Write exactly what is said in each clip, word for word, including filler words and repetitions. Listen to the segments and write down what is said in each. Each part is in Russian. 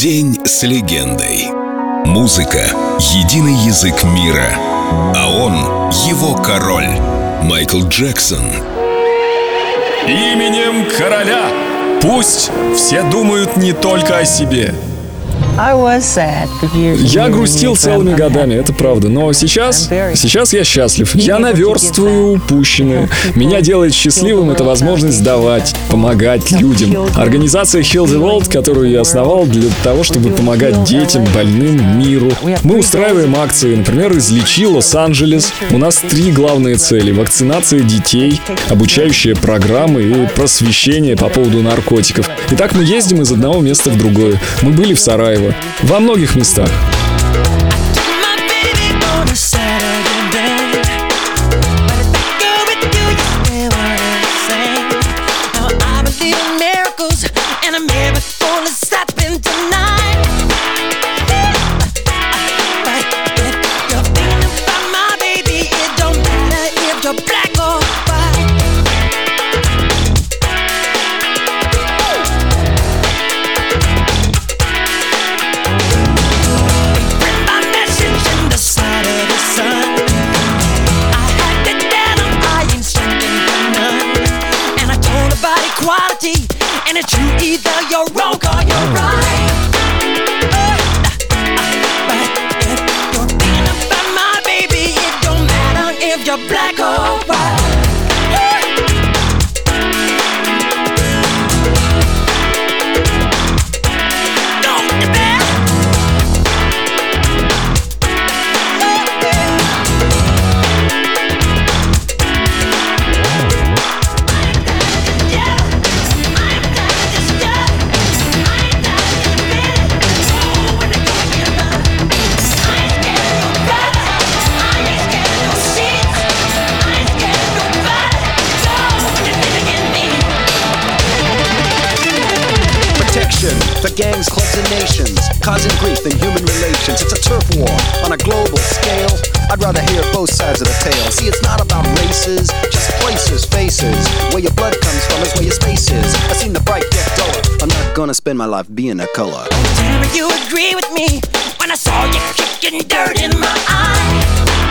День с легендой. Музыка — единый язык мира, а он — его король. Майкл Джексон. Именем короля пусть все думают не только о себе. Я грустил целыми годами, это правда. Но сейчас, сейчас я счастлив. Я наверстываю упущенное. Меня делает счастливым эта возможность давать, помогать людям. Организация Hill the World, которую я основал для того, чтобы помогать детям, больным, миру. Мы устраиваем акции, например, «Излечи Лос-Анджелес». У нас три главные цели: вакцинация детей, обучающие программы и просвещение по поводу наркотиков. Итак, мы ездим из одного места в другое. Мы были в Сараево. Во многих местах. Equality, and it's you either you're wrong or you're right. Uh, but if you're thinking about my baby, it don't matter if you're black or white. For gangs, clubs, and nations, causing grief in human relations. It's a turf war on a global scale. I'd rather hear both sides of the tale. See, it's not about races, just places, faces. Where your blood comes from is where your space is. I've seen the bright get duller. I'm not gonna spend my life being a color. Didn't you agree with me when I saw you kicking dirt in my eye?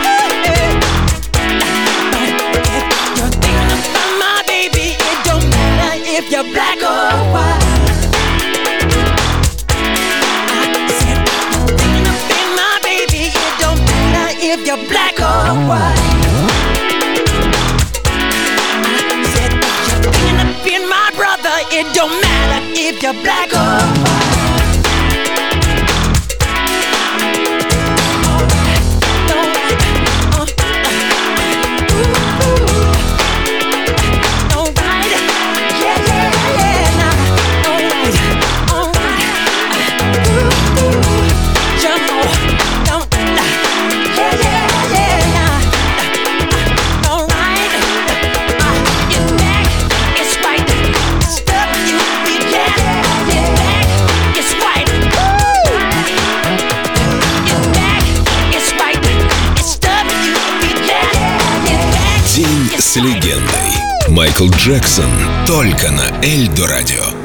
But if you're thinking about my baby, it don't matter if you're black or white. If you're black or white, I said if you're thinking of being my brother, it don't matter if you're black or white. С легендой. Майкл Джексон только на Эльдорадио.